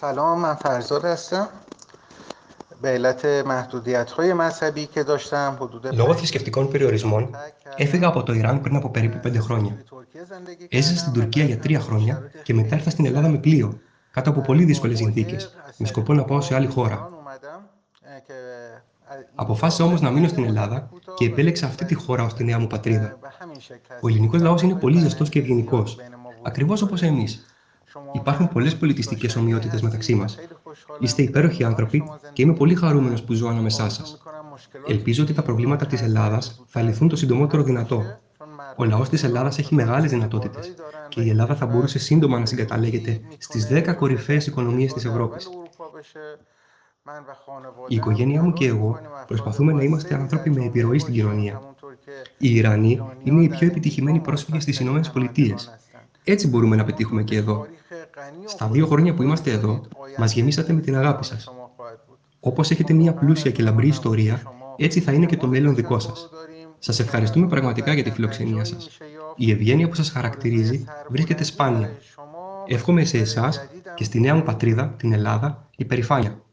سلام، من فرزاد هستم. به علت محدودیت‌های مذهبی که δاشتم λόγω θρησκευτικών περιορισμών έφυγα από το Ιράν πριν από περίπου 5 χρόνια. Έζησα στην Τουρκία για 3 χρόνια και μετά ήρθα στην Ελλάδα με πλοίο, κάτω από πολύ δύσκολες συνθήκες, με σκοπό να πάω σε άλλη χώρα. Αποφάσισα όμως να μείνω στην Ελλάδα και επέλεξα αυτή τη χώρα ως τη νέα μου πατρίδα. Ο ελληνικός λαός είναι πολύ ζεστός και ευγενικός, ακριβώς όπως εμείς. Υπάρχουν πολλές πολιτιστικές ομοιότητες μεταξύ μας. Είστε υπέροχοι άνθρωποι και είμαι πολύ χαρούμενος που ζω ανάμεσά σας. Ελπίζω ότι τα προβλήματα της Ελλάδας θα λυθούν το συντομότερο δυνατό. Ο λαός της Ελλάδας έχει μεγάλες δυνατότητες και η Ελλάδα θα μπορούσε σύντομα να συγκαταλέγεται στις 10 κορυφαίες οικονομίες της Ευρώπης. Η οικογένειά μου και εγώ προσπαθούμε να είμαστε άνθρωποι με επιρροή στην κοινωνία. Οι Ιρανοί είναι οι πιο επιτυχημένοι πρόσφυγες στις Ηνωμένες Πολιτείες. Έτσι μπορούμε να πετύχουμε και εδώ. Στα 2 χρόνια που είμαστε εδώ, μας γεμίσατε με την αγάπη σας. Όπως έχετε μια πλούσια και λαμπρή ιστορία, έτσι θα είναι και το μέλλον δικό σας. Σας ευχαριστούμε πραγματικά για τη φιλοξενία σας. Η ευγένεια που σας χαρακτηρίζει βρίσκεται σπάνια. Εύχομαι σε εσάς και στη νέα μου πατρίδα, την Ελλάδα, υπερηφάνεια.